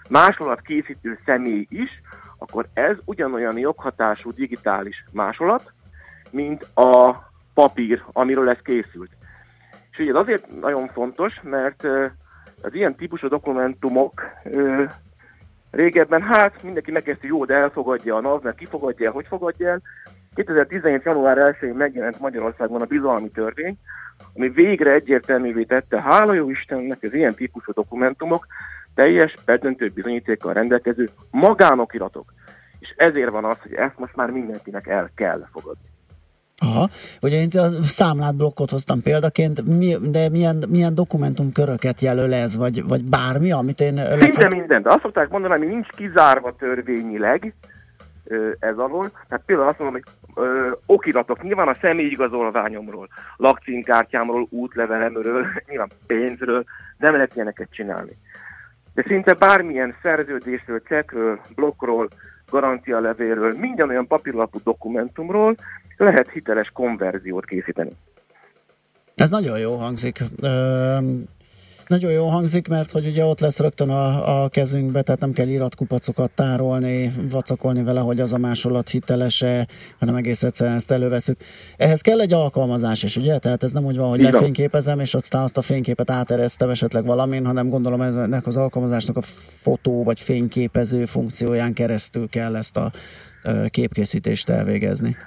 másolat készítő személy is, akkor ez ugyanolyan joghatású digitális másolat, mint a papír, amiről ez készült. És ugye ez azért nagyon fontos, mert az ilyen típusú dokumentumok régebben, mindenki megkezdte, jó, de elfogadja a NAV, mert ki fogadja el, hogy fogadja el. 2017. január 1-én megjelent Magyarországon a bizalmi törvény, ami végre egyértelművé tette, hála jó Istennek, az ilyen típusú dokumentumok teljes, perdöntő bizonyítékkal rendelkező magánokiratok. És ezért van az, hogy ezt most már mindenkinek el kell fogadni. Aha, ugye én a számlát blokkot hoztam példaként, de milyen dokumentumköröket jelöl ez, vagy bármi, amit én... Szinte mindent. Azt szokták mondani, ami nincs kizárva törvényileg ez alól. Tehát például azt mondom, hogy okiratok, nyilván a személyigazolványomról, lakcímkártyámról, útlevelemről, nyilván pénzről, nem lehet ilyeneket csinálni. De szinte bármilyen szerződésről, csekről, blokkról, garancialevéről, minden olyan papírlapú dokumentumról lehet hiteles konverziót készíteni. Ez nagyon jó hangzik. Nagyon jó hangzik, mert hogy ugye ott lesz rögtön a kezünkbe, tehát nem kell iratkupacokat tárolni, vacakolni vele, hogy az a másolat hitelese, hanem egész egyszerűen ezt előveszük. Ehhez kell egy alkalmazás is, ugye? Tehát ez nem úgy van, hogy lefényképezem, és aztán azt a fényképet áteresztem esetleg valamin, hanem gondolom ennek az alkalmazásnak a fotó vagy fényképező funkcióján keresztül kell ezt a képkészítést elvégezni.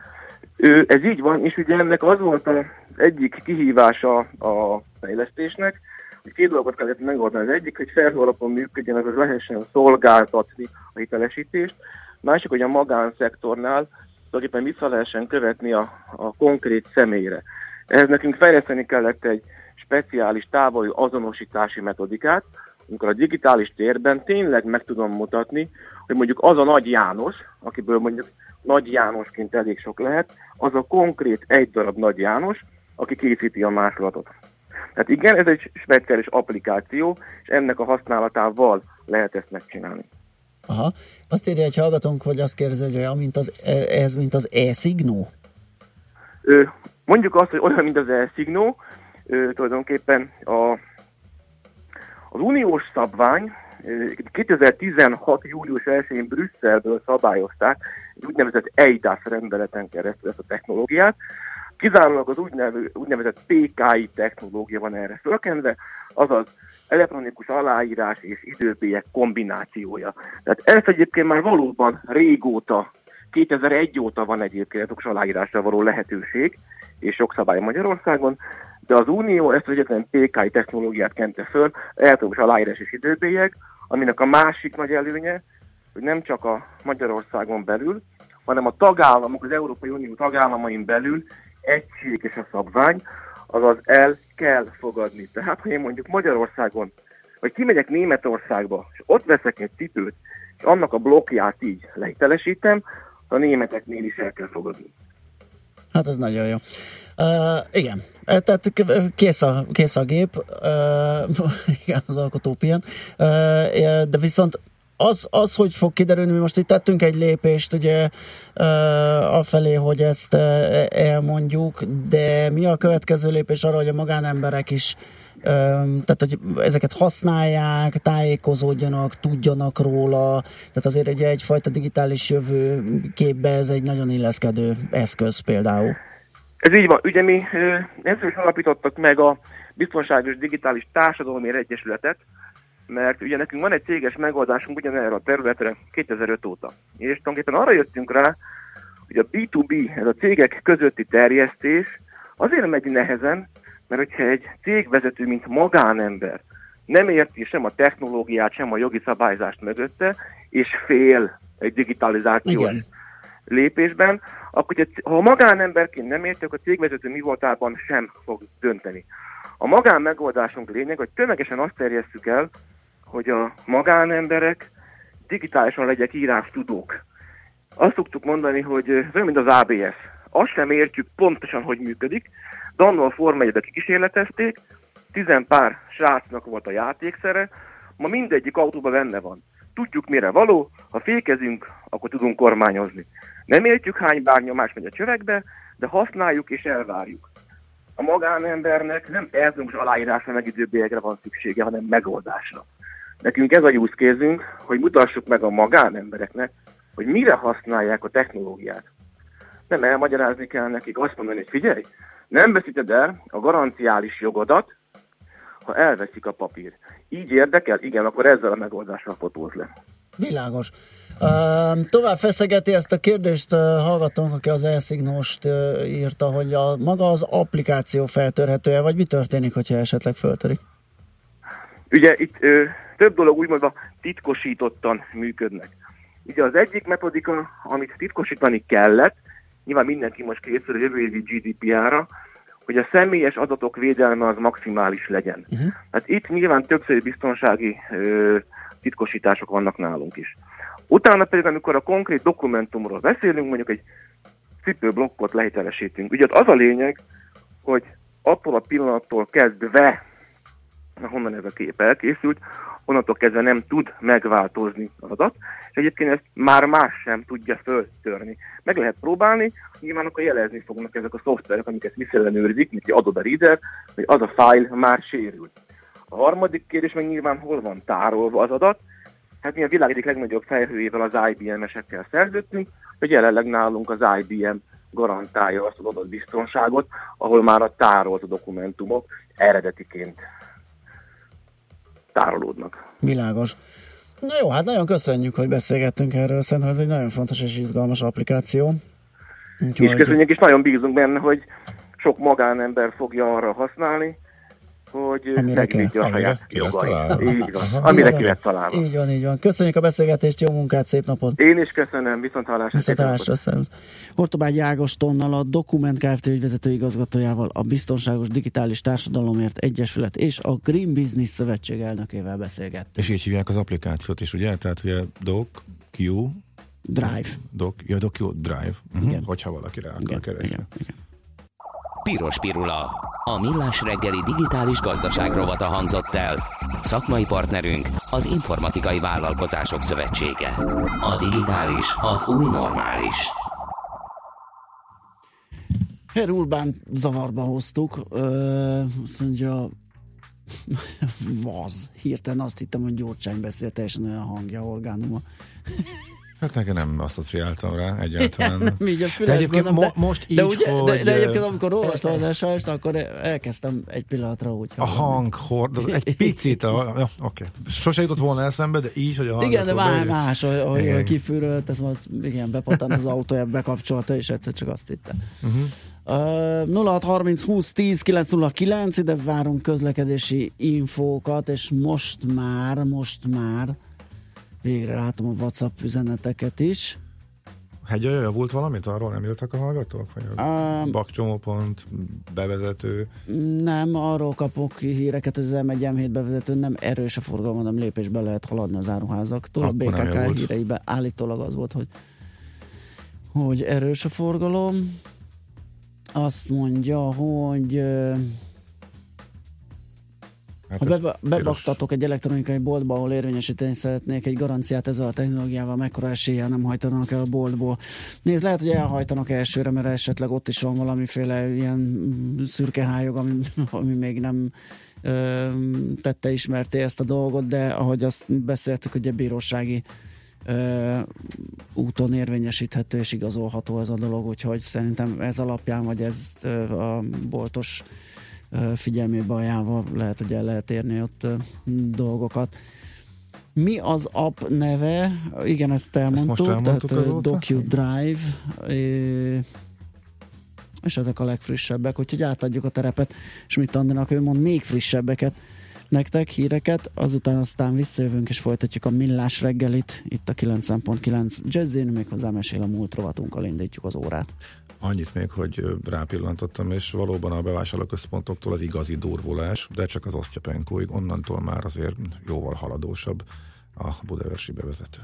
Ez így van, és ugye ennek az volt az egyik kihívása a fejlesztésnek, hogy két dolgot kellett megoldani. Az egyik, hogy szerző alapon működjen, azaz lehessen szolgáltatni a hitelesítést. Másik, hogy a magánszektornál tulajdonképpen vissza lehessen követni a konkrét személyre. Ehhez nekünk fejleszteni kellett egy speciális távoli azonosítási metodikát, amikor a digitális térben tényleg meg tudom mutatni, hogy mondjuk az a Nagy János, akiből mondjuk Nagy Jánosként elég sok lehet, az a konkrét egy darab Nagy János, aki készíti a másolatot. Tehát igen, ez egy speciális applikáció, és ennek a használatával lehet ezt megcsinálni. Aha. Azt írja egy hallgatónk, hogy azt kérdezi, hogy olyan, mint ez mint az e-szignó? Mondjuk azt, hogy olyan, mint az e-szignó, tulajdonképpen az uniós szabvány 2016. július 1-én Brüsszelből szabályozták egy úgynevezett eIDAS rendeleten keresztül ezt a technológiát. Kizárólag az úgynevezett PKI technológia van erre fölkenve, azaz elektronikus aláírás és időbélyek kombinációja. Tehát ez egyébként már valóban régóta, 2001 óta van egyébként elektronikus aláírásra való lehetőség, és sok szabály Magyarországon, de az Unió ezt egyetlen PKI technológiát kente föl, elektronikus aláírás és időbélyek, aminek a másik nagy előnye, hogy nem csak a Magyarországon belül, hanem a tagállamok, az Európai Unió tagállamain belül egységes a szabvány, azaz el kell fogadni. Tehát, ha én mondjuk Magyarországon, vagy kimegyek Németországba, és ott veszek egy cipőt, és annak a blokkját így lehitelesítem, a németeknél is el kell fogadni. Hát ez nagyon jó. Igen, tehát kész a gép, igen, az alkotó pihen, de viszont az, hogy fog kiderülni, mi most itt tettünk egy lépést, ugye afelé, hogy ezt elmondjuk, de mi a következő lépés arra, hogy a magánemberek is, tehát hogy ezeket használják, tájékozódjanak, tudjanak róla, tehát azért ugye egyfajta digitális jövőképbe ez egy nagyon illeszkedő eszköz például. Ez így van, ugye mi ezzel is alapítottak meg a Biztonságos Digitális Társadalomért Egyesületet, mert ugye nekünk van egy céges megoldásunk ugyanerre a területre 2005 óta. És tulajdonképpen arra jöttünk rá, hogy a B2B, ez a cégek közötti terjesztés azért megy nehezen, mert hogyha egy cégvezető, mint magánember nem érti sem a technológiát, sem a jogi szabályzást mögötte, és fél egy digitalizációs lépésben, akkor ha a magánemberként nem értek, a cégvezető mi voltában sem fog dönteni. A magán megoldásunk lényeg, hogy tömegesen azt terjesszük el, hogy a magánemberek digitálisan legyek írástudók. Azt szoktuk mondani, hogy ez olyan, mint az ABS. Azt sem értjük pontosan, hogy működik, de annól a Forma 1-et kikísérletezték, 10 pár srácnak volt a játékszere, ma mindegyik autóban benne van. Tudjuk, mire való, ha fékezünk, akkor tudunk kormányozni. Nem értjük, hány bárnyomás megy a csövekbe, de használjuk és elvárjuk. A magánembernek nem elzőmös aláírásra meg időbélyekre van szüksége, hanem megoldásra. Nekünk ez a use case-ünk, hogy mutassuk meg a magánembereknek, hogy mire használják a technológiát. Nem elmagyarázni kell nekik, azt mondani, hogy figyelj, nem veszíted el a garanciális jogodat, ha elveszik a papír. Így érdekel? Igen, akkor ezzel a megoldással fotóz le. Világos. Tovább feszegeti ezt a kérdést hallgatónk, aki az e-szignóst írta, hogy maga az applikáció feltörhető-e, vagy mi történik, hogyha esetleg feltörik? Ugye itt több dolog úgymond titkosítottan működnek. Ugye az egyik metodika, amit titkosítani kellett, nyilván mindenki most készül a jövő évi GDPR-ra, hogy a személyes adatok védelme az maximális legyen. Uh-huh. Hát itt nyilván többször biztonsági titkosítások vannak nálunk is. Utána pedig, amikor a konkrét dokumentumról beszélünk, mondjuk egy cipőblokkot lehitelesítünk. Ugye az a lényeg, hogy attól a pillanattól kezdve, ahonnan ez a kép elkészült, onnantól kezdve nem tud megváltozni az adat, és egyébként ezt már más sem tudja föltörni. Meg lehet próbálni, nyilván akkor jelezni fognak ezek a szoftverek, amiket visszaellenőrzik, mint adod a reader, hogy az a fájl már sérült. A harmadik kérdés meg nyilván hol van tárolva az adat. Hát mi a világ egyik legnagyobb felhőjével, az IBM-esekkel szerződtünk, hogy jelenleg nálunk az IBM garantálja azt az adott biztonságot, ahol már a tárolt dokumentumok eredetiként tárolódnak. Világos. Na jó, hát nagyon köszönjük, hogy beszélgettünk erről, szerintem ez egy nagyon fontos és izgalmas applikáció. Úgyhogy... És köszönjük, és nagyon bízunk benne, hogy sok magánember fogja arra használni, hogy megvédje a saját jogait. Így van, amire ki lett találva. Így van. Köszönjük a beszélgetést, jó munkát, szép napot! Én is köszönöm, viszonthallásra. Hortobágyi Ágostonnal, a Dokument Kft. Ügyvezető igazgatójával, a Biztonságos Digitális Társadalomért Egyesület és a Green Business Szövetség elnökével beszélgettünk. És így hívják az applikációt is, ugye? Tehát ugye DocuDrive. Uh-huh. Hogyha valaki rá akar keresni. Piros pirula. A Millás Reggeli digitális gazdaság rovata hangzott el. Szakmai partnerünk az Informatikai Vállalkozások Szövetsége. A digitális az új normális. Herr Urbán zavarba hoztuk. Azt mondja, hirtelen azt hittem, hogy Gyurcsány beszél, teljesen olyan hangja, orgánuma. Hát nekem nem asszociáltam rá egyáltalán. De egyébként egyébként amikor olvastam az elsőt, akkor elkezdtem egy pillanatra úgy. A hanghord, egy picit. Oké. Sose jutott volna eszembe, de így, hogy a hanghord. Igen, de más, hogy kifűrölt, ez most bepattant az autója, bekapcsolta, és egyszer csak azt hitte. Uh-huh. 0630 20 10 909, ide várunk közlekedési infókat, és most már végre látom a WhatsApp üzeneteket is. Hegyalja volt valamit? Arról nem jöttek a hallgatók? Vagy bakcsomópont, bevezető? Nem, arról kapok híreket, hogy az M1-M7 bevezető nem erős a forgalma, nem lépésbe lehet haladni az áruházaktól. Akkor a BKK híreiben állítólag az volt, hogy erős a forgalom. Azt mondja, hogy... Ha bebaktatok egy elektronikai boltba, ahol érvényesíteni szeretnék egy garanciát ezzel a technológiával, mekkora eséllyel nem hajtanak el a boltból. Nézd, lehet, hogy elhajtanak elsőre, mert esetleg ott is van valamiféle ilyen szürke hályog, ami még nem tette ismerté ezt a dolgot, de ahogy azt beszéltük, ugye bírósági úton érvényesíthető és igazolható ez a dolog, úgyhogy szerintem ez alapján, vagy ez a boltos figyelmi bajával lehet, hogy el lehet érni ott dolgokat. Mi az app neve? Igen, ezt elmondtuk tehát DocuDrive, és ezek a legfrissebbek, úgyhogy átadjuk a terepet, és mit tanulnak, ő mond még frissebbeket nektek, híreket, azután visszajövünk, és folytatjuk a Millás reggelit, itt a 9.9 Jazzin, méghozzá mesél a múlt rovatunkkal indítjuk az órát. Annyit még, hogy rápillantottam, és valóban a bevásárlóközpontoktól az igazi durvulás, de csak az Osztyapenkóig, onnantól már azért jóval haladósabb a budaörsi bevezető.